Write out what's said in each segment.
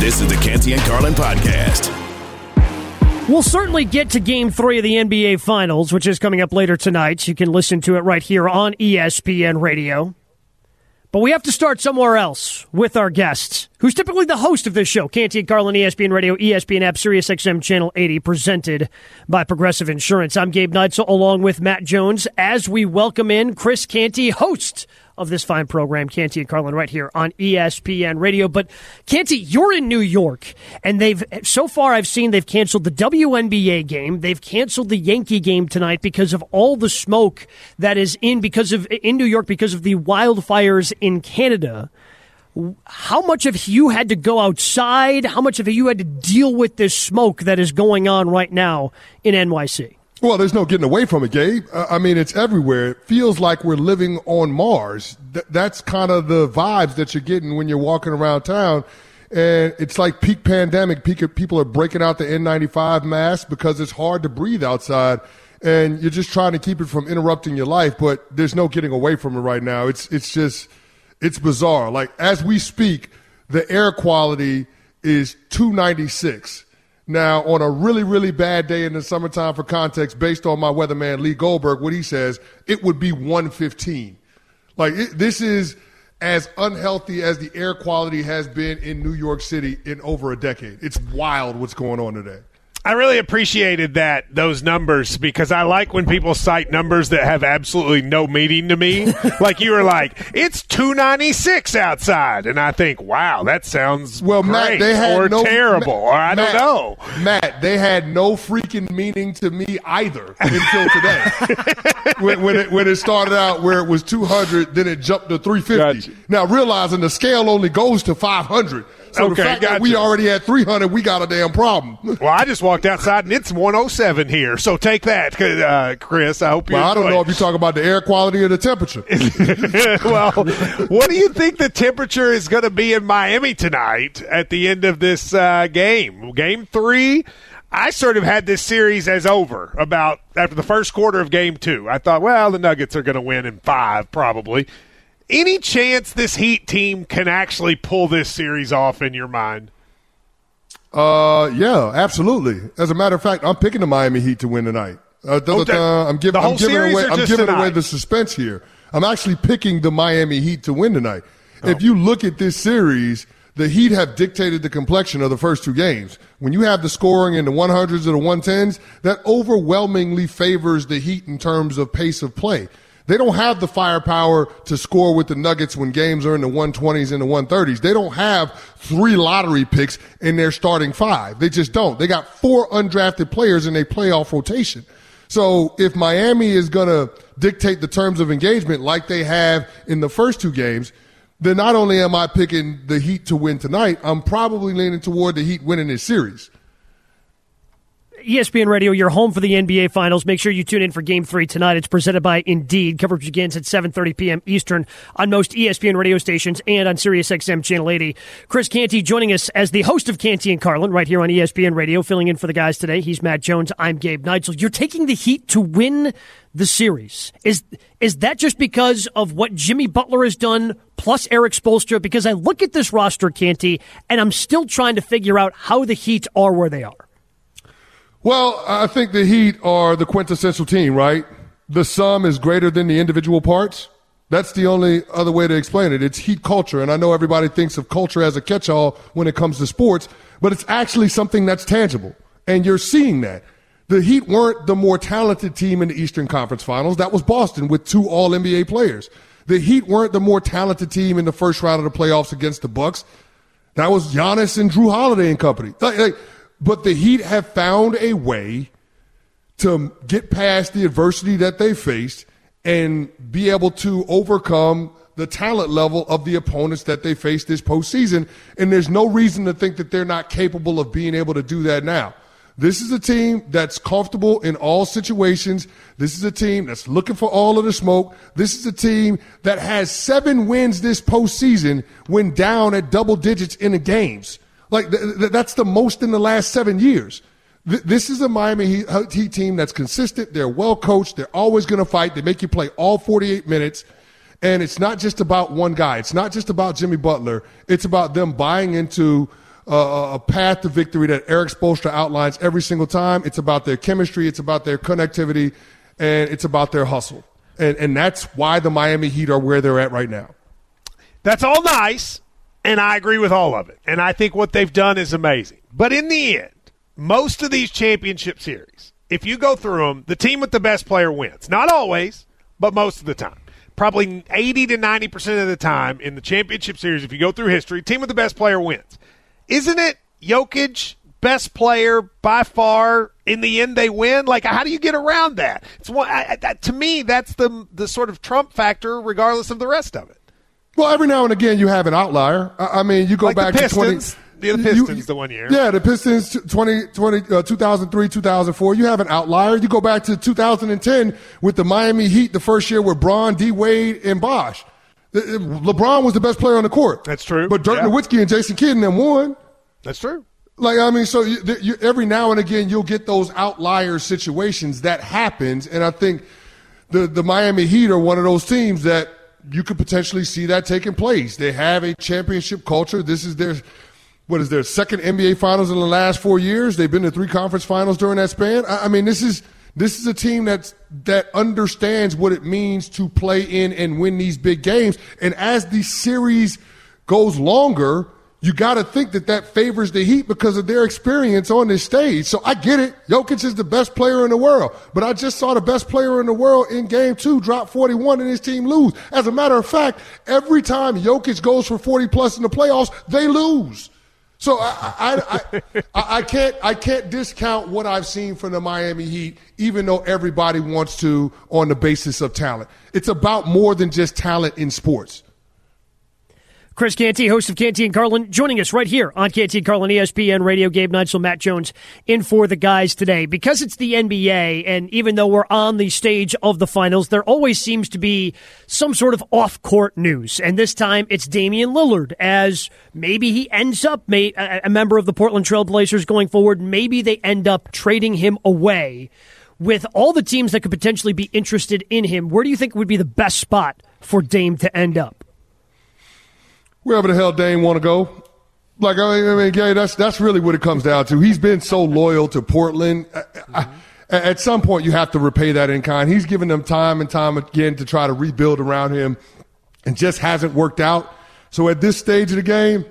This is the Canty and Carlin podcast. We'll certainly get to Game 3 of the NBA Finals, which is coming up later tonight. You can listen to it right here on ESPN Radio. But we have to start somewhere else with our guests, who's typically the host of this show, Canty and Carlin, ESPN Radio, ESPN app, Sirius XM Channel 80, presented by Progressive Insurance. I'm Gabe Neitzel, along with Matt Jones, as we welcome in Chris Canty, host of this fine program, Canty and Carlin, right here on ESPN Radio. But, Canty, you're in New York, and they've canceled the WNBA game. They've canceled the Yankee game tonight because of all the smoke that is in New York because of the wildfires in Canada. How much have you had to go outside? How much have you had to deal with this smoke that is going on right now in NYC? Well, there's no getting away from it, Gabe. I mean, it's everywhere. It feels like we're living on Mars. That's kind of the vibes that you're getting when you're walking around town. And it's like peak pandemic. People are breaking out the N95 masks because it's hard to breathe outside. And you're just trying to keep it from interrupting your life. But there's no getting away from it right now. It's bizarre. Like, as we speak, the air quality is 296. Now, on a really, really bad day in the summertime, for context, based on my weatherman, Lee Goldberg, what he says, it would be 115. Like, this is as unhealthy as the air quality has been in New York City in over a decade. It's wild what's going on today. I really appreciated those numbers, because I like when people cite numbers that have absolutely no meaning to me. Like, you were like, it's 296 outside. And I think, wow, that sounds great, Matt, they had terrible. I don't know. Matt, they had no freaking meaning to me either until today. when it started out where it was 200, then it jumped to 350. Gotcha. Now, realizing the scale only goes to 500. So the fact that we already had 300, we got a damn problem. Well, I just walked outside, and it's 107 here. So take that, Chris. I hope you enjoy. I don't know if you're talking about the air quality or the temperature. Well, what do you think the temperature is going to be in Miami tonight at the end of this game? Game 3? I sort of had this series as over about after the first quarter of Game 2. I thought, well, the Nuggets are going to win in 5 probably. Any chance this Heat team can actually pull this series off in your mind? Yeah, absolutely. As a matter of fact, I'm picking the Miami Heat to win tonight. I'm giving away the suspense here. I'm actually picking the Miami Heat to win tonight. Oh. If you look at this series, the Heat have dictated the complexion of the first two games. When you have the scoring in the 100s or the 110s, that overwhelmingly favors the Heat in terms of pace of play. They don't have the firepower to score with the Nuggets when games are in the 120s and the 130s. They don't have 3 lottery picks in their starting 5. They just don't. They got 4 undrafted players in their playoff rotation. So if Miami is going to dictate the terms of engagement like they have in the first two games, then not only am I picking the Heat to win tonight, I'm probably leaning toward the Heat winning this series. ESPN Radio, your home for the NBA Finals. Make sure you tune in for Game 3 tonight. It's presented by Indeed. Coverage begins at 7:30 p.m. Eastern on most ESPN radio stations and on Sirius XM Channel 80. Chris Canty joining us as the host of Canty and Carlin right here on ESPN Radio, filling in for the guys today. He's Matt Jones. I'm Gabe Neitzel. You're taking the Heat to win the series. Is that just because of what Jimmy Butler has done plus Erik Spoelstra? Because I look at this roster, Canty, and I'm still trying to figure out how the Heat are where they are. Well, I think the Heat are the quintessential team, right? The sum is greater than the individual parts. That's the only other way to explain it. It's Heat culture, and I know everybody thinks of culture as a catch-all when it comes to sports, but it's actually something that's tangible, and you're seeing that. The Heat weren't the more talented team in the Eastern Conference Finals. That was Boston with 2 All-NBA players. The Heat weren't the more talented team in the first round of the playoffs against the Bucks. That was Giannis and Drew Holiday and company. But the Heat have found a way to get past the adversity that they faced and be able to overcome the talent level of the opponents that they face this postseason, and there's no reason to think that they're not capable of being able to do that now. This is a team that's comfortable in all situations. This is a team that's looking for all of the smoke. This is a team that has 7 wins this postseason when down at double digits in the games. Like, that's the most in the last 7 years. This is a Miami Heat team that's consistent. They're well coached. They're always going to fight. They make you play all 48 minutes. And it's not just about one guy. It's not just about Jimmy Butler. It's about them buying into a path to victory that Erik Spoelstra outlines every single time. It's about their chemistry. It's about their connectivity. And it's about their hustle. And that's why the Miami Heat are where they're at right now. That's all nice, and I agree with all of it. And I think what they've done is amazing. But in the end, most of these championship series, if you go through them, the team with the best player wins. Not always, but most of the time. Probably 80 to 90% of the time in the championship series, if you go through history, team with the best player wins. Isn't it Jokic, best player by far? In the end, they win? Like, how do you get around that? It's one, to me, that's the sort of Trump factor regardless of the rest of it. Well, every now and again you have an outlier. I mean, you go like back to the Pistons the 1 year. Yeah, the Pistons 2003, 2004. You have an outlier. You go back to 2010 with the Miami Heat, the first year with Bron, D. Wade, and Bosh. LeBron was the best player on the court. That's true. But Dirk Nowitzki and Jason Kidd and them won. That's true. Like, I mean, so you, every now and again you'll get those outlier situations that happens, and I think the Miami Heat are one of those teams that you could potentially see that taking place. They have a championship culture. This is their second NBA Finals in the last 4 years. They've been to 3 conference finals during that span. I mean, this is a team that understands what it means to play in and win these big games. And as the series goes longer, you got to think that favors the Heat because of their experience on this stage. So I get it. Jokic is the best player in the world. But I just saw the best player in the world in Game 2 drop 41 and his team lose. As a matter of fact, every time Jokic goes for 40-plus in the playoffs, they lose. So I can't discount what I've seen from the Miami Heat, even though everybody wants to on the basis of talent. It's about more than just talent in sports. Chris Canty, host of Canty and Carlin, joining us right here on Canty and Carlin ESPN Radio. Gabe Neitzel, Matt Jones in for the guys today. Because it's the NBA, and even though we're on the stage of the finals, there always seems to be some sort of off-court news. And this time, it's Damian Lillard, as maybe he ends up a member of the Portland Trail Blazers going forward. Maybe they end up trading him away. With all the teams that could potentially be interested in him, where do you think would be the best spot for Dame to end up? Wherever the hell Dame want to go. Like, I mean, yeah, that's really what it comes down to. He's been so loyal to Portland. At some point, you have to repay that in kind. He's given them time and time again to try to rebuild around him and just hasn't worked out. So at this stage of the game,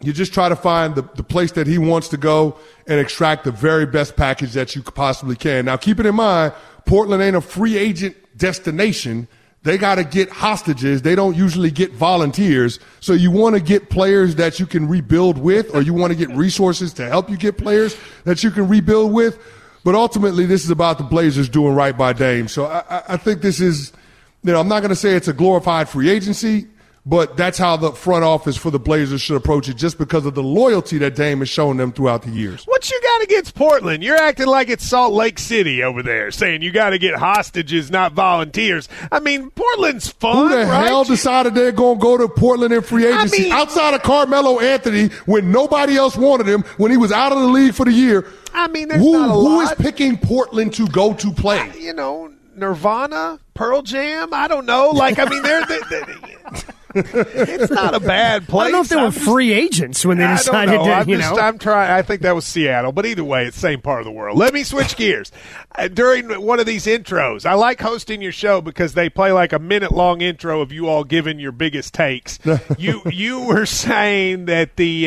you just try to find the place that he wants to go and extract the very best package that you possibly can. Now, keep it in mind, Portland ain't a free agent destination. They got to get hostages. They don't usually get volunteers. So you want to get players that you can rebuild with, or you want to get resources to help you get players that you can rebuild with. But ultimately, this is about the Blazers doing right by Dame. So I think this is, I'm not going to say it's a glorified free agency, but that's how the front office for the Blazers should approach it, just because of the loyalty that Dame has shown them throughout the years. What you got against Portland? You're acting like it's Salt Lake City over there, saying you got to get hostages, not volunteers. I mean, Portland's fun, right? Who the hell decided they're going to go to Portland in free agency? I mean, outside of Carmelo Anthony, when nobody else wanted him, when he was out of the league for the year, I mean, there's not a lot. Who is picking Portland to go to play? Nirvana, Pearl Jam, I don't know. Like, I mean, they're it's not a bad place. I don't know if they were free agents when they decided to. I think that was Seattle, but either way, it's the same part of the world. Let me switch gears. During one of these intros, I like hosting your show because they play like a minute-long intro of you all giving your biggest takes. You were saying that the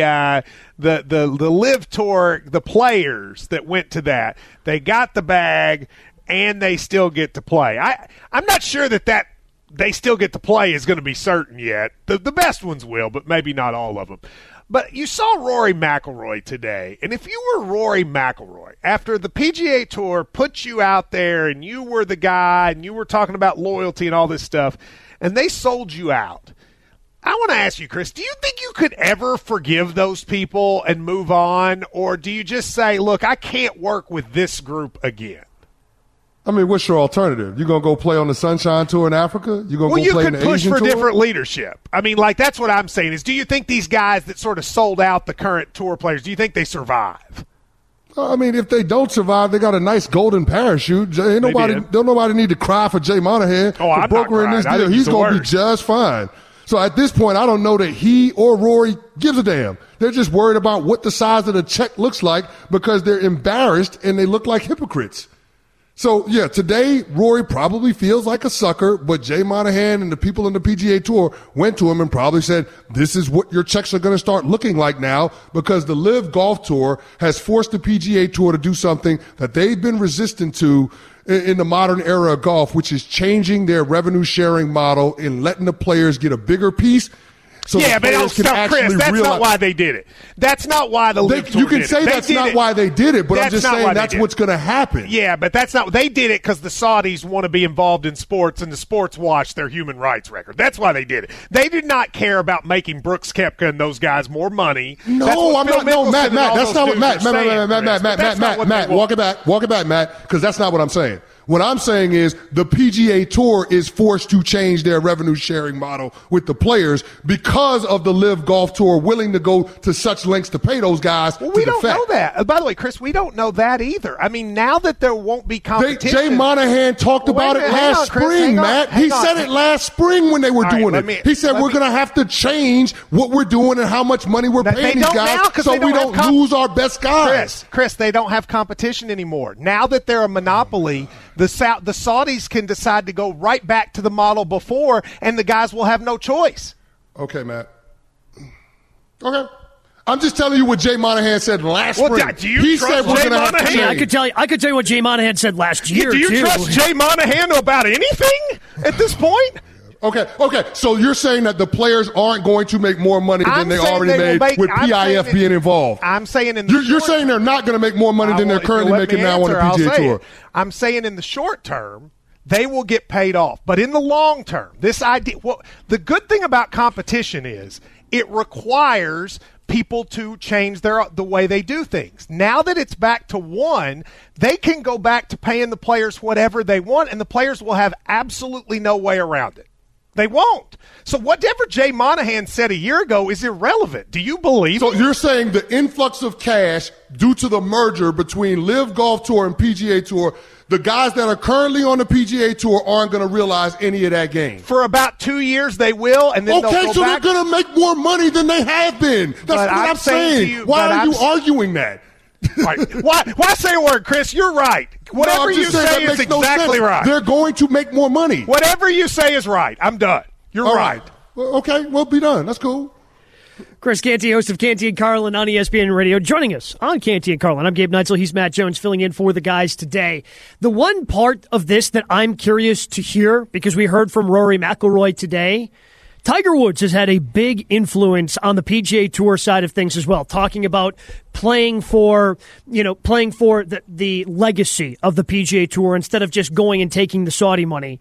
LIV Tour, the players that went to that, they got the bag and they still get to play. I'm not sure that they still get to play is going to be certain yet. The best ones will, but maybe not all of them. But you saw Rory McIlroy today, and if you were Rory McIlroy, after the PGA Tour put you out there and you were the guy and you were talking about loyalty and all this stuff, and they sold you out, I want to ask you, Chris, do you think you could ever forgive those people and move on, or do you just say, look, I can't work with this group again? I mean, what's your alternative? You going to go play on the Sunshine Tour in Africa? You going to go play in the Asian Tour? Well, you could push for different leadership. I mean, like, that's what I'm saying is, do you think these guys that sort of sold out the current tour players, do you think they survive? I mean, if they don't survive, they got a nice golden parachute. Don't nobody need to cry for Jay Monahan for brokering this deal. He's going to be just fine. So at this point, I don't know that he or Rory gives a damn. They're just worried about what the size of the check looks like because they're embarrassed and they look like hypocrites. So, yeah, today Rory probably feels like a sucker, but Jay Monahan and the people in the PGA Tour went to him and probably said, this is what your checks are going to start looking like now, because the LIV Golf Tour has forced the PGA Tour to do something that they've been resistant to in the modern era of golf, which is changing their revenue-sharing model and letting the players get a bigger piece. So yeah, but Chris, that's not why they did it. That's not why the LIV Tour did it. You can say that's not why they did it, but I'm just saying that's what's going to happen. Yeah, but that's not – they did it because the Saudis want to be involved in sports, and the sports wash their human rights record. That's why they did it. They did not care about making Brooks Koepka and those guys more money. No, I'm not – no, Matt, that's not what – Matt, walk it back, Matt, because that's not what I'm saying. What I'm saying is the PGA Tour is forced to change their revenue-sharing model with the players because of the LIV Golf Tour willing to go to such lengths to pay those guys. Well, we don't know that. By the way, Chris, we don't know that either. I mean, now that there won't be competition. Jay Monahan talked about it last spring, Matt. He said it last spring when they were doing it. He said we're going to have to change what we're doing and how much money we're paying these guys so we don't lose our best guys. Chris, they don't have competition anymore. Now that they're a monopoly, the Saudis can decide to go right back to the model before, and the guys will have no choice. Okay, Matt. Okay. I'm just telling you what Jay Monahan said last spring. He said we're going to have to change. I could tell you what Jay Monahan said last year, Do you trust Jay Monahan about anything at this point? Okay. So you're saying that the players aren't going to make more money than they already made with PIF being involved? I'm saying in the short term. You're saying they're not going to make more money than they're currently making now on the PGA Tour. I'm saying in the short term, they will get paid off. But in the long term, this idea – well, the good thing about competition is it requires – people to change the way they do things. Now that it's back to one, they can go back to paying the players whatever they want, and the players will have absolutely no way around it. They won't. So whatever Jay Monahan said a year ago is irrelevant. Do you believe it? So you're saying the influx of cash due to the merger between LIV Golf Tour and PGA Tour, the guys that are currently on the PGA Tour aren't going to realize any of that gain. For about 2 years, they will, and then they'll go back. Okay, so they're going to make more money than they have been. That's what I'm saying. Why are you arguing that? Right. Why say a word, Chris? You're right. Whatever you say is exactly right. They're going to make more money. Whatever you say is right. I'm done. You're right. Well, okay, we'll be done. That's cool. Chris Canty, host of Canty and Carlin on ESPN Radio, joining us on Canty and Carlin. I'm Gabe Neitzel. He's Matt Jones, filling in for the guys today. The one part of this that I'm curious to hear, because we heard from Rory McIlroy today, Tiger Woods has had a big influence on the PGA Tour side of things as well, talking about playing for the legacy of the PGA Tour instead of just going and taking the Saudi money.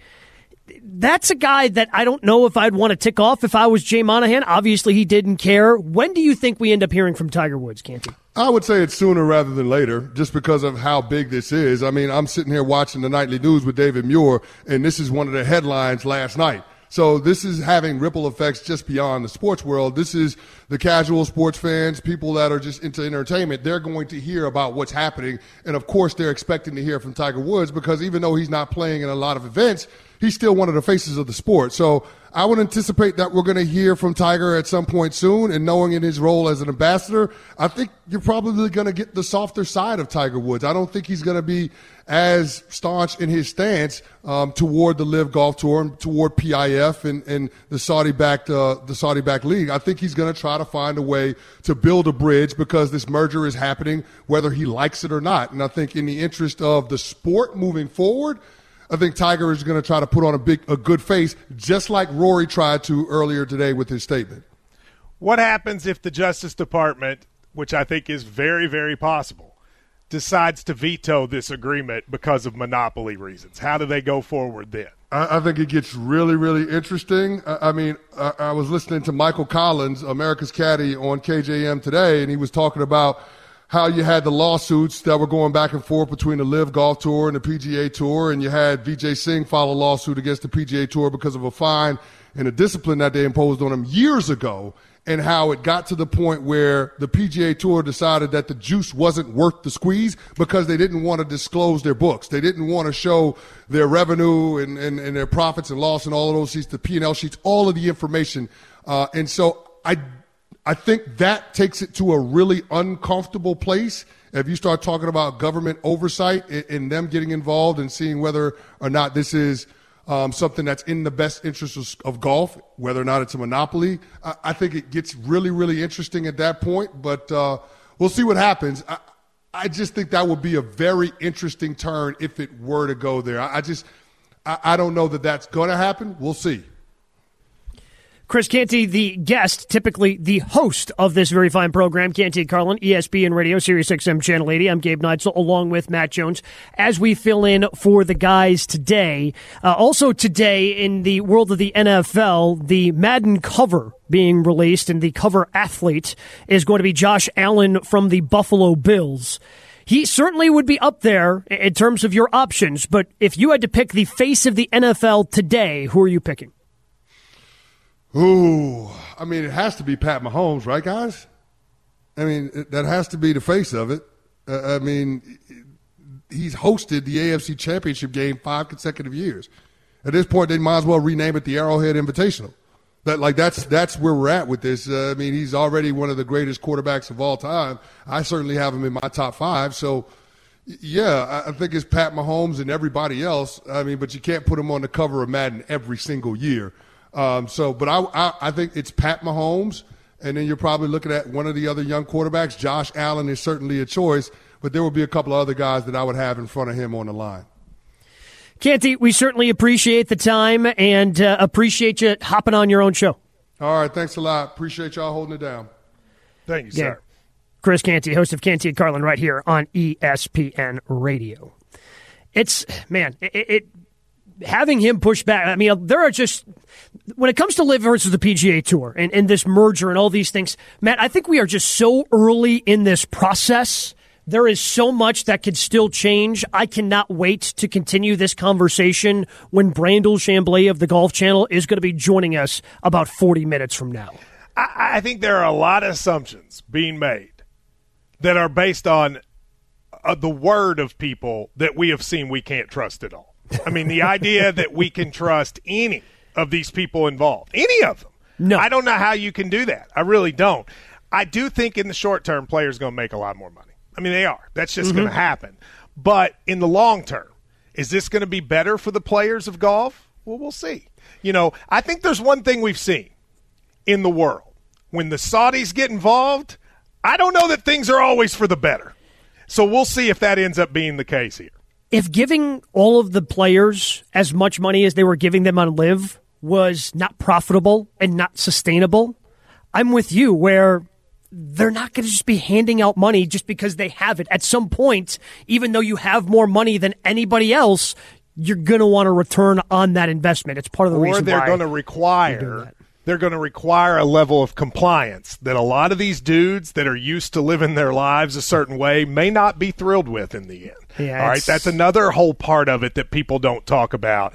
That's a guy that I don't know if I'd want to tick off if I was Jay Monahan. Obviously, he didn't care. When do you think we end up hearing from Tiger Woods, Canty? I would say it's sooner rather than later, just because of how big this is. I mean, I'm sitting here watching the nightly news with David Muir, and this is one of the headlines last night. So this is having ripple effects just beyond the sports world. This is the casual sports fans, people that are just into entertainment. They're going to hear about what's happening. And, of course, they're expecting to hear from Tiger Woods because even though he's not playing in a lot of events, he's still one of the faces of the sport. So I would anticipate that we're going to hear from Tiger at some point soon. And knowing in his role as an ambassador, I think you're probably going to get the softer side of Tiger Woods. I don't think he's going to be as staunch in his stance toward the LIV Golf Tour and toward PIF and the Saudi-backed league. I think he's going to try to find a way to build a bridge because this merger is happening whether he likes it or not. And I think in the interest of the sport moving forward, I think Tiger is going to try to put on a good face, just like Rory tried to earlier today with his statement. What happens if the Justice Department, which I think is very, very possible, decides to veto this agreement because of monopoly reasons? How do they go forward then? I think it gets really, really interesting. I was listening to Michael Collins, America's Caddy, on KJM today, and he was talking about how you had the lawsuits that were going back and forth between the LIV Golf Tour and the PGA Tour, and you had Vijay Singh file a lawsuit against the PGA Tour because of a fine and a discipline that they imposed on him years ago, and how it got to the point where the PGA Tour decided that the juice wasn't worth the squeeze because they didn't want to disclose their books. They didn't want to show their revenue and their profits and loss and all of those sheets, the P&L sheets, all of the information. And so I think that takes it to a really uncomfortable place if you start talking about government oversight and them getting involved and seeing whether or not this is something that's in the best interest of golf, whether or not it's a monopoly. I think it gets really, really interesting at that point, but we'll see what happens. I just think that would be a very interesting turn if it were to go there. I don't know that that's going to happen. We'll see. Chris Canty, the guest, typically the host of this very fine program, Canty and Carlin, ESPN Radio, Sirius XM Channel 80. I'm Gabe Neitzel, along with Matt Jones, as we fill in for the guys today. Also today, in the world of the NFL, the Madden cover being released, and the cover athlete is going to be Josh Allen from the Buffalo Bills. He certainly would be up there in terms of your options, but if you had to pick the face of the NFL today, who are you picking? Ooh, I mean, it has to be Pat Mahomes, right, guys? I mean, that has to be the face of it. I mean, he's hosted the AFC Championship game 5 consecutive years. At this point, they might as well rename it the Arrowhead Invitational. That's where we're at with this. I mean, he's already one of the greatest quarterbacks of all time. I certainly have him in my top 5, so yeah, I think it's Pat Mahomes and everybody else. I mean, but you can't put him on the cover of Madden every single year. I think it's Pat Mahomes, and then you're probably looking at one of the other young quarterbacks. Josh Allen is certainly a choice, but there will be a couple of other guys that I would have in front of him on the line. Canty, we certainly appreciate the time and appreciate you hopping on your own show. All right, thanks a lot. Appreciate y'all holding it down. Thank you, sir. Chris Canty, host of Canty and Carlin, right here on ESPN Radio. Having him push back, I mean, there are just, when it comes to LIV versus the PGA Tour and this merger and all these things, Matt, I think we are just so early in this process. There is so much that could still change. I cannot wait to continue this conversation when Brandel Chamblee of the Golf Channel is going to be joining us about 40 minutes from now. I think there are a lot of assumptions being made that are based on the word of people that we have seen we can't trust at all. I mean, the idea that we can trust any of these people involved, any of them. No. I don't know how you can do that. I really don't. I do think in the short term, players are going to make a lot more money. I mean, they are. That's just going to happen. But in the long term, is this going to be better for the players of golf? Well, we'll see. You know, I think there's one thing we've seen in the world. When the Saudis get involved, I don't know that things are always for the better. So we'll see if that ends up being the case here. If giving all of the players as much money as they were giving them on LIV was not profitable and not sustainable, I'm with you where they're not going to just be handing out money just because they have it. At some point, even though you have more money than anybody else, you're going to want to return on that investment. It's part of the reason why they're going to require a level of compliance that a lot of these dudes that are used to living their lives a certain way may not be thrilled with in the end. Yeah, all right, that's another whole part of it that people don't talk about.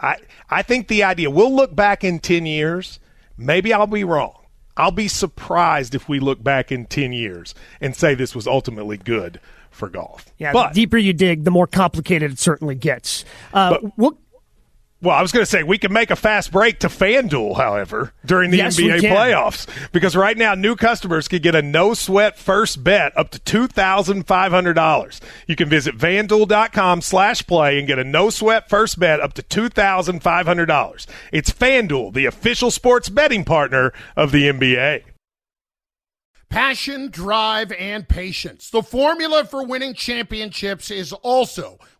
I think the idea, we'll look back in 10 years, maybe I'll be wrong. I'll be surprised if we look back in 10 years and say this was ultimately good for golf. Yeah, but the deeper you dig, the more complicated it certainly gets. Well, I was going to say, we can make a fast break to FanDuel, however, during the NBA playoffs. Because right now, new customers can get a no-sweat first bet up to $2,500. You can visit FanDuel.com/play and get a no-sweat first bet up to $2,500. It's FanDuel, the official sports betting partner of the NBA. Passion, drive, and patience. The formula for winning championships is also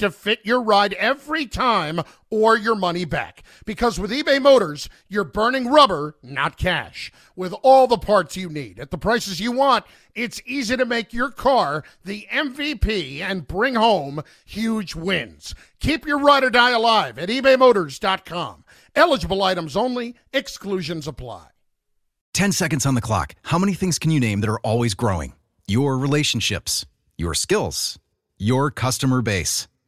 to fit your ride every time or your money back. Because with eBay Motors, you're burning rubber, not cash. With all the parts you need at the prices you want, it's easy to make your car the MVP and bring home huge wins. Keep your ride or die alive at ebaymotors.com. Eligible items only. Exclusions apply. 10 seconds on the clock. How many things can you name that are always growing? Your relationships, your skills, your customer base.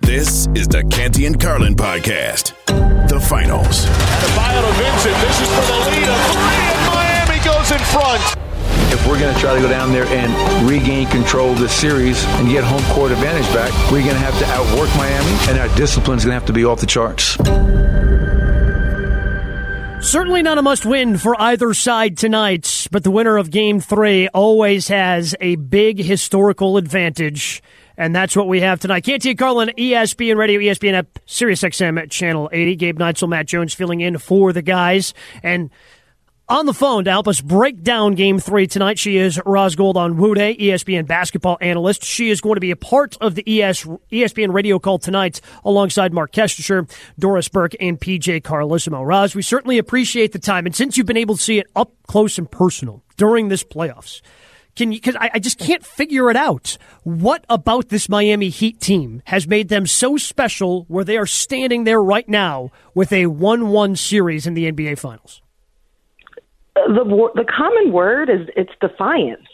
This is the Canty and Carlin podcast, the finals. The final to Vincent. This is for the lead of three, and Miami goes in front. If we're going to try to go down there and regain control of this series and get home court advantage back, we're going to have to outwork Miami, and our discipline's going to have to be off the charts. Certainly not a must-win for either side tonight, but the winner of Game 3 always has a big historical advantage, and that's what we have tonight. Canty and Carlin, ESPN Radio, ESPN app, Sirius XM at Channel 80. Gabe Neitzel, Matt Jones filling in for the guys. And on the phone to help us break down Game 3 tonight, she is Roz Goldon-Wude, ESPN basketball analyst. She is going to be a part of the ESPN radio call tonight alongside Mark Kestisher, Doris Burke, and PJ Carlissimo. Roz, we certainly appreciate the time. And since you've been able to see it up close and personal during this playoffs, because I just can't figure it out. What about this Miami Heat team has made them so special where they are standing there right now with a 1-1 series in the NBA Finals? The common word is it's defiance.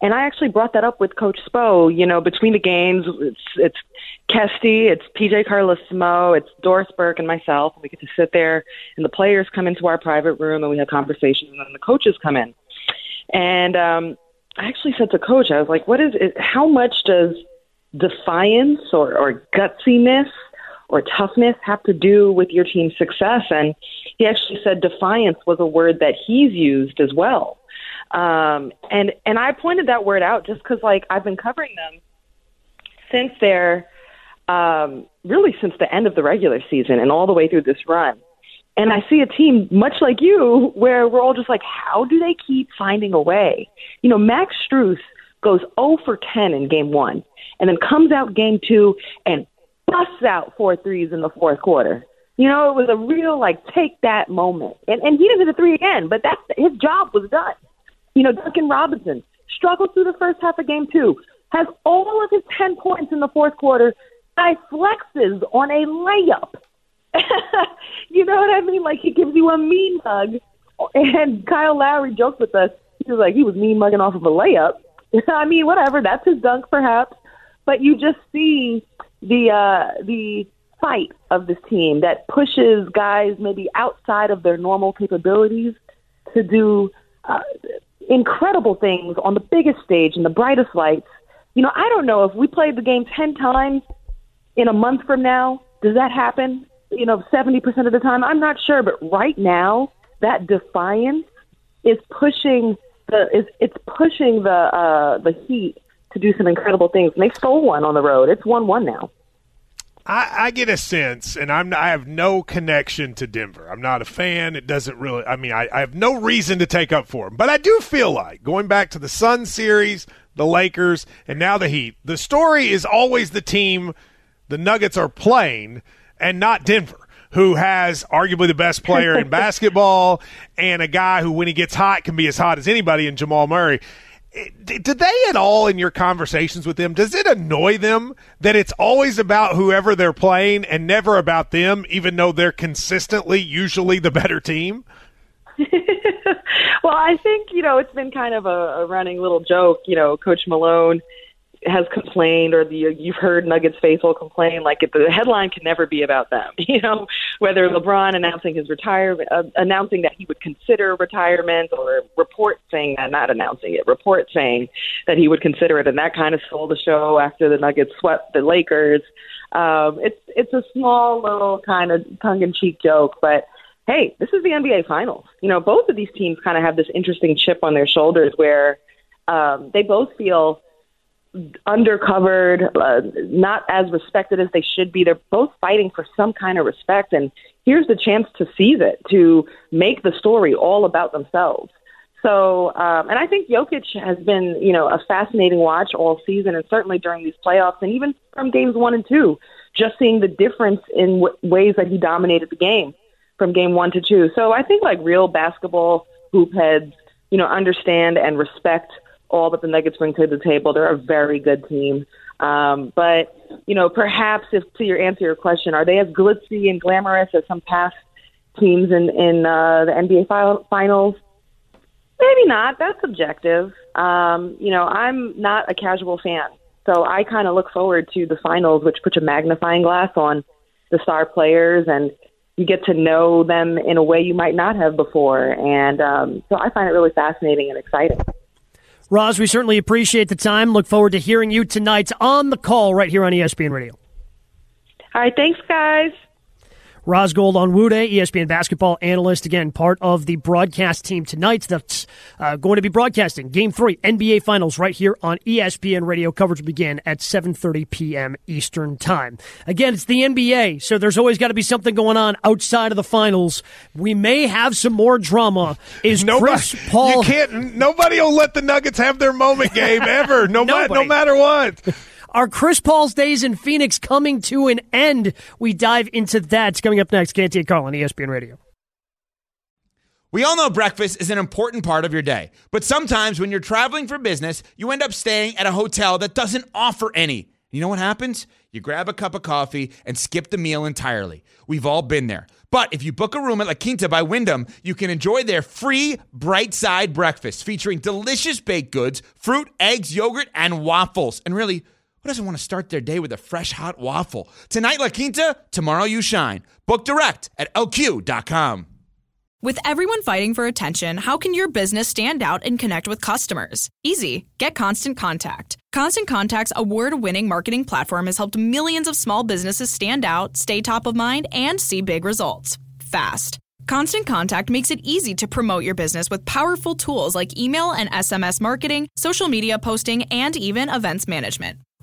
And I actually brought that up with Coach Spo, between the games. It's Kesty, it's PJ Carlissimo, it's Doris Burke and myself. We get to sit there and the players come into our private room and we have conversations and then the coaches come in. And, I actually said to Coach, I was like, what is it? How much does defiance or gutsiness or toughness have to do with your team's success? And he actually said defiance was a word that he's used as well. And I pointed that word out just because, I've been covering them since their really since the end of the regular season and all the way through this run. And I see a team, much like you, where we're all just like, how do they keep finding a way? Max Strus goes 0 for 10 in Game 1 and then comes out Game 2 and busts out 4 threes in the fourth quarter. It was a real, take that moment. And he didn't hit a three again, but that's his job was done. Duncan Robinson struggled through the first half of Game 2, has all of his 10 points in the fourth quarter, and flexes on a layup. You know what I mean? He gives you a mean mug. And Kyle Lowry joked with us. He was like, he was mean mugging off of a layup. I mean, whatever. That's his dunk, perhaps. But you just see the fight of this team that pushes guys maybe outside of their normal capabilities to do incredible things on the biggest stage and the brightest lights. You know, I don't know if we played the game 10 times in a month from now, does that happen? You know, 70% of the time, I'm not sure. But right now, that defiance is pushing the Heat to do some incredible things. And they stole one on the road. It's 1-1 now. I get a sense, and I have no connection to Denver. I'm not a fan. It doesn't really – I mean, I have no reason to take up for them. But I do feel like, going back to the Sun series, the Lakers, and now the Heat, the story is always the team the Nuggets are playing and not Denver, who has arguably the best player in basketball and a guy who, when he gets hot, can be as hot as anybody in Jamal Murray. Did they at all, in your conversations with them, does it annoy them that it's always about whoever they're playing and never about them, even though they're consistently usually the better team? Well, I think, you know, it's been kind of a running little joke. You know, Coach Malone has complained, or you've heard Nuggets faithful complain, like the headline can never be about them. You know, whether LeBron announcing his retirement, announcing that he would consider retirement, or report saying that, not announcing it, report saying that he would consider it, and that kind of stole the show after the Nuggets swept the Lakers. It's a small little kind of tongue-in-cheek joke, but hey, this is the NBA Finals. You know, both of these teams kind of have this interesting chip on their shoulders where they both feel undercovered, not as respected as they should be. They're both fighting for some kind of respect, and here's the chance to seize it, to make the story all about themselves. So, and I think Jokic has been, you know, a fascinating watch all season, and certainly during these playoffs, and even from games 1 and 2, just seeing the difference in ways that he dominated the game from game 1 to 2. So I think like real basketball hoop heads, you know, understand and respect all that the Nuggets bring to the table. They're a very good team. But, you know, perhaps if to answer your question, are they as glitzy and glamorous as some past teams in the NBA Finals? Maybe not. That's subjective. You know, I'm not a casual fan, so I kind of look forward to the Finals, which puts a magnifying glass on the star players, and you get to know them in a way you might not have before. And so I find it really fascinating and exciting. Roz, we certainly appreciate the time. Look forward to hearing you tonight on The Call right here on ESPN Radio. All right, thanks, guys. Roz Gold on Wooday, ESPN basketball analyst, again, part of the broadcast team tonight that's going to be broadcasting Game 3, NBA Finals, right here on ESPN Radio. Coverage will begin at 7:30 p.m. Eastern Time. Again, it's the NBA, so there's always got to be something going on outside of the Finals. We may have some more drama. Is Chris Paul... Nobody will let the Nuggets have their moment, Gabe, ever, no matter what. Are Chris Paul's days in Phoenix coming to an end? We dive into that. It's coming up next. Canty and Carlin, ESPN Radio. We all know breakfast is an important part of your day. But sometimes when you're traveling for business, you end up staying at a hotel that doesn't offer any. You know what happens? You grab a cup of coffee and skip the meal entirely. We've all been there. But if you book a room at La Quinta by Wyndham, you can enjoy their free Bright Side breakfast featuring delicious baked goods, fruit, eggs, yogurt, and waffles. And really, who doesn't want to start their day with a fresh, hot waffle? Tonight, La Quinta, tomorrow you shine. Book direct at LQ.com. With everyone fighting for attention, how can your business stand out and connect with customers? Easy. Get Constant Contact. Constant Contact's award-winning marketing platform has helped millions of small businesses stand out, stay top of mind, and see big results fast. Constant Contact makes it easy to promote your business with powerful tools like email and SMS marketing, social media posting, and even events management.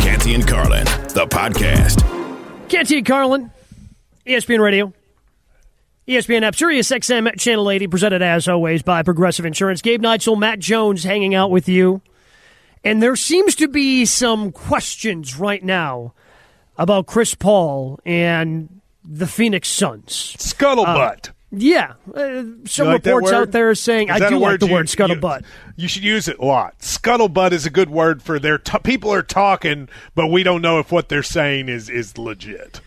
Canty and Carlin, the podcast. Canty and Carlin, ESPN Radio. ESPN app, Sirius XM, Channel 80, presented as always by Progressive Insurance. Gabe Neitzel, Matt Jones hanging out with you. And there seems to be some questions right now about Chris Paul and the Phoenix Suns. Scuttlebutt. Some like reports out there saying, I do like the word scuttlebutt. You should use it a lot. Scuttlebutt is a good word for people are talking, but we don't know if what they're saying is legit.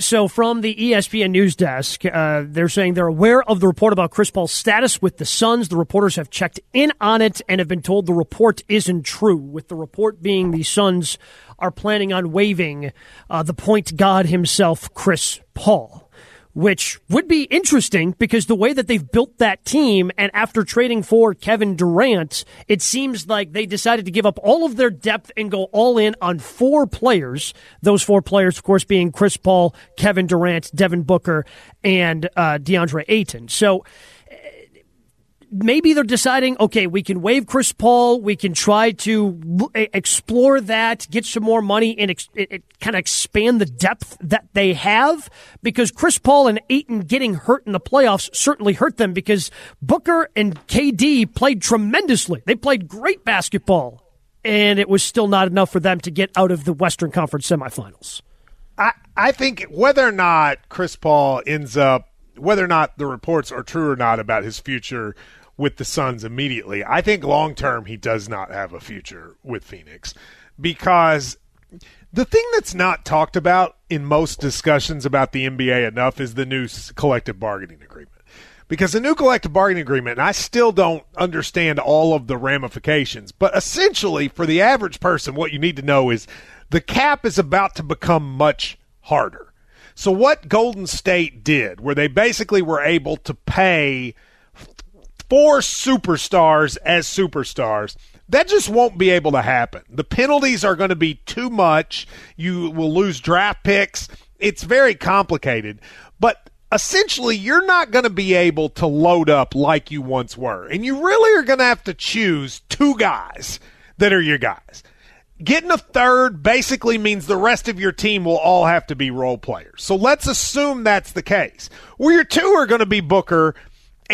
So from the ESPN news desk, they're saying they're aware of the report about Chris Paul's status with the Suns. The reporters have checked in on it and have been told the report isn't true, with the report being the Suns are planning on waiving the point guard himself, Chris Paul, which would be interesting because the way that they've built that team and after trading for Kevin Durant, it seems like they decided to give up all of their depth and go all in on four players. Those four players, of course, being Chris Paul, Kevin Durant, Devin Booker, and DeAndre Ayton. So maybe they're deciding, okay, we can waive Chris Paul. We can try to explore that, get some more money, and kind of expand the depth that they have, because Chris Paul and Ayton getting hurt in the playoffs certainly hurt them, because Booker and KD played tremendously. They played great basketball, and it was still not enough for them to get out of the Western Conference semifinals. I think whether or not Chris Paul ends up, whether or not the reports are true or not about his future with the Suns immediately, I think long-term he does not have a future with Phoenix, because the thing that's not talked about in most discussions about the NBA enough is the new collective bargaining agreement. Because the new collective bargaining agreement, and I still don't understand all of the ramifications, but essentially for the average person, what you need to know is the cap is about to become much harder. So what Golden State did, where they basically were able to pay four superstars as superstars, that just won't be able to happen. The penalties are going to be too much. You will lose draft picks. It's very complicated. But essentially, you're not going to be able to load up like you once were. And you really are going to have to choose two guys that are your guys. Getting a third basically means the rest of your team will all have to be role players. So let's assume that's the case. Well, your two are going to be Booker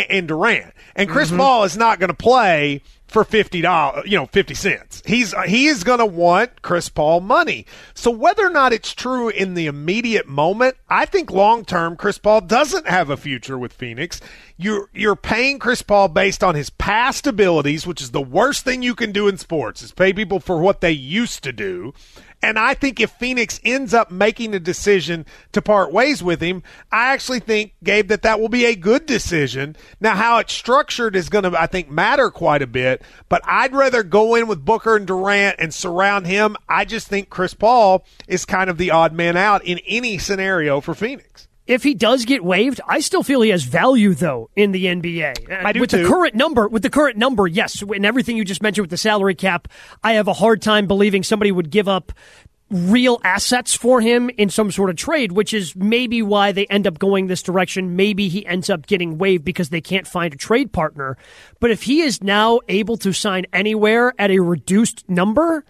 and Durant. And Chris Paul is not going to play for $50, 50 cents. He is going to want Chris Paul money. So whether or not it's true in the immediate moment, I think long-term Chris Paul doesn't have a future with Phoenix. You're paying Chris Paul based on his past abilities, which is the worst thing you can do in sports, is pay people for what they used to do. And I think if Phoenix ends up making a decision to part ways with him, I actually think, Gabe, that will be a good decision. Now, how it's structured is going to, I think, matter quite a bit. But I'd rather go in with Booker and Durant and surround him. I just think Chris Paul is kind of the odd man out in any scenario for Phoenix. If he does get waived, I still feel he has value, though, in the NBA. I do, too. With the current number, yes, and everything you just mentioned with the salary cap, I have a hard time believing somebody would give up real assets for him in some sort of trade, which is maybe why they end up going this direction. Maybe he ends up getting waived because they can't find a trade partner. But if he is now able to sign anywhere at a reduced number,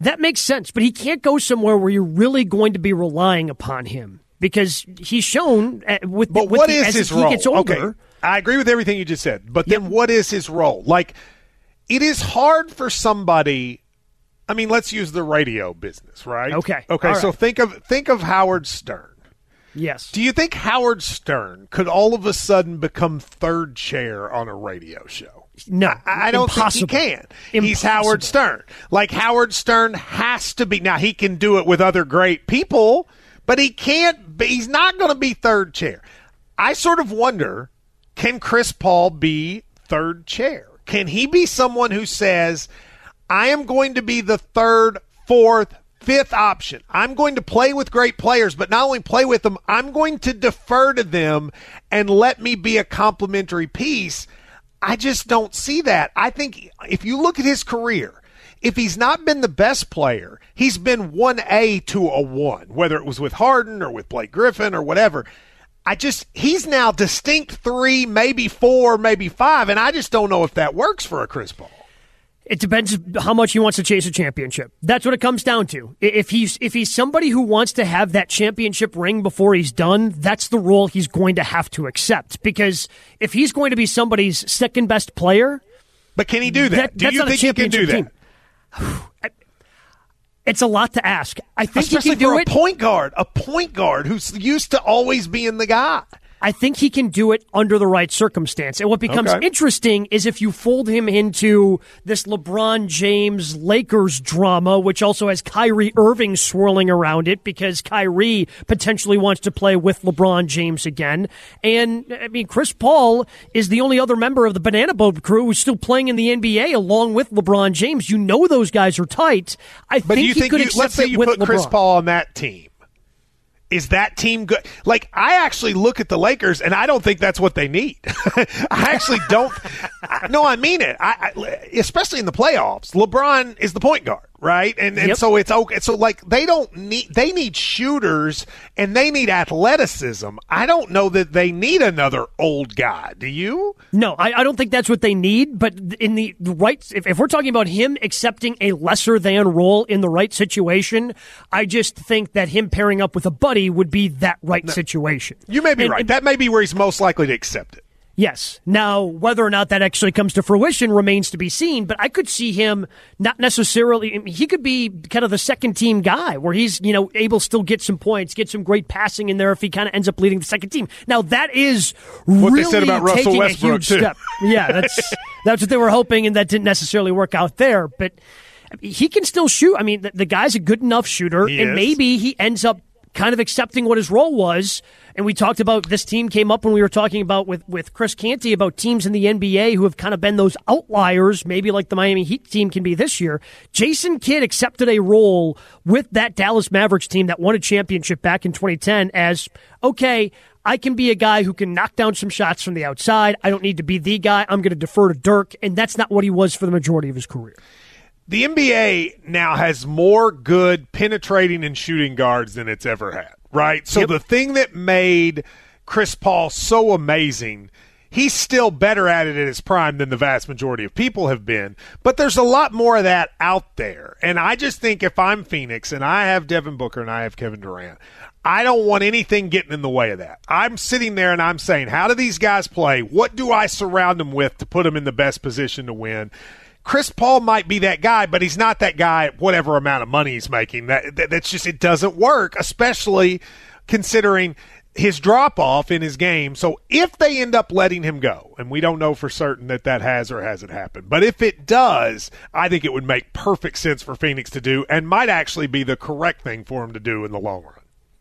that makes sense. But he can't go somewhere where you're really going to be relying upon him, because he's shown what is his role? Gets older. Okay. I agree with everything you just said, but then what is his role? Like, it is hard for somebody. I mean, let's use the radio business, right? Okay. All right. So think of Howard Stern. Yes. Do you think Howard Stern could all of a sudden become third chair on a radio show? No, I don't think he can. Impossible. He's Howard Stern. Like, Howard Stern has to be. Now, he can do it with other great people, but he's not going to be third chair. I sort of wonder, can Chris Paul be third chair? Can he be someone who says, I am going to be the third, fourth, fifth option. I'm going to play with great players, but not only play with them, I'm going to defer to them and let me be a complimentary piece. I just don't see that. I think if you look at his career, if he's not been the best player, he's been 1A to a 1, whether it was with Harden or with Blake Griffin or whatever. He's now distinct 3, maybe 4, maybe 5, and I just don't know if that works for a Chris Paul. It depends how much he wants to chase a championship. That's what it comes down to. If he's somebody who wants to have that championship ring before he's done, that's the role he's going to have to accept. Because if he's going to be somebody's second best player... But can he do that? Do you think he can do that? It's a lot to ask. I think he can do it. Especially for a point guard who's used to always being the guy. I think he can do it under the right circumstance. And what becomes interesting is if you fold him into this LeBron James Lakers drama, which also has Kyrie Irving swirling around it because Kyrie potentially wants to play with LeBron James again. And, I mean, Chris Paul is the only other member of the Banana Boat crew who's still playing in the NBA along with LeBron James. You know those guys are tight. Let's say you put Chris Paul on that team. Is that team good? Like, I actually look at the Lakers, and I don't think that's what they need. I actually don't. No, I mean it. Especially in the playoffs, LeBron is the point guard, right? And so it's okay. So like they need shooters and they need athleticism. I don't know that they need another old guy. Do you? No, I don't think that's what they need. But in the right, if we're talking about him accepting a lesser than role in the right situation, I just think that him pairing up with a buddy would be that right situation. You may be right. That may be where he's most likely to accept it. Yes. Now, whether or not that actually comes to fruition remains to be seen, but I could see him not necessarily, he could be kind of the second team guy where he's, able to still get some points, get some great passing in there if he kind of ends up leading the second team. Now, that is what really they said about Russell Westbrook, a huge step. Yeah, that's what they were hoping, and that didn't necessarily work out there, but he can still shoot. I mean, the guy's a good enough shooter, and maybe he ends up kind of accepting what his role was. And we talked about this team came up when we were talking about with Chris Canty about teams in the NBA who have kind of been those outliers, maybe like the Miami Heat team can be this year. Jason Kidd accepted a role with that Dallas Mavericks team that won a championship back in 2010 as, okay, I can be a guy who can knock down some shots from the outside. I don't need to be the guy. I'm going to defer to Dirk. And that's not what he was for the majority of his career. The NBA now has more good penetrating and shooting guards than it's ever had, right? So the thing that made Chris Paul so amazing, he's still better at it at his prime than the vast majority of people have been, but there's a lot more of that out there. And I just think if I'm Phoenix and I have Devin Booker and I have Kevin Durant, I don't want anything getting in the way of that. I'm sitting there and I'm saying, how do these guys play? What do I surround them with to put them in the best position to win? Chris Paul might be that guy, but he's not that guy at whatever amount of money he's making. That's just, it doesn't work, especially considering his drop-off in his game. So if they end up letting him go, and we don't know for certain that has or hasn't happened, but if it does, I think it would make perfect sense for Phoenix to do and might actually be the correct thing for him to do in the long run.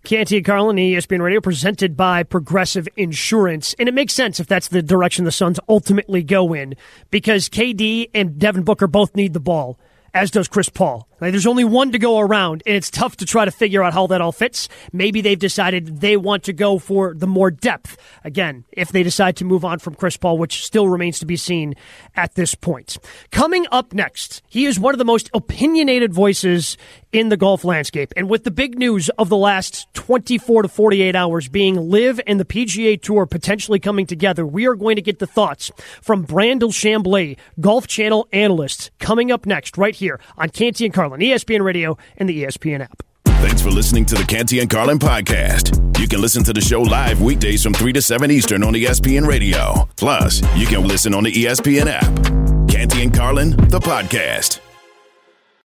Canty and Carlin, ESPN Radio, presented by Progressive Insurance. And it makes sense if that's the direction the Suns ultimately go in, because KD and Devin Booker both need the ball, as does Chris Paul. Like, there's only one to go around, and it's tough to try to figure out how that all fits. Maybe they've decided they want to go for the more depth. Again, if they decide to move on from Chris Paul, which still remains to be seen at this point. Coming up next, he is one of the most opinionated voices in the golf landscape. And with the big news of the last 24 to 48 hours being LIV and the PGA Tour potentially coming together, we are going to get the thoughts from Brandel Chamblee, Golf Channel analyst, coming up next right here on Canty and Carlin on ESPN Radio and the ESPN app. Thanks for listening to the Canty and Carlin podcast. You can listen to the show live weekdays from 3 to 7 Eastern on ESPN Radio. Plus, you can listen on the ESPN app. Canty and Carlin, the podcast.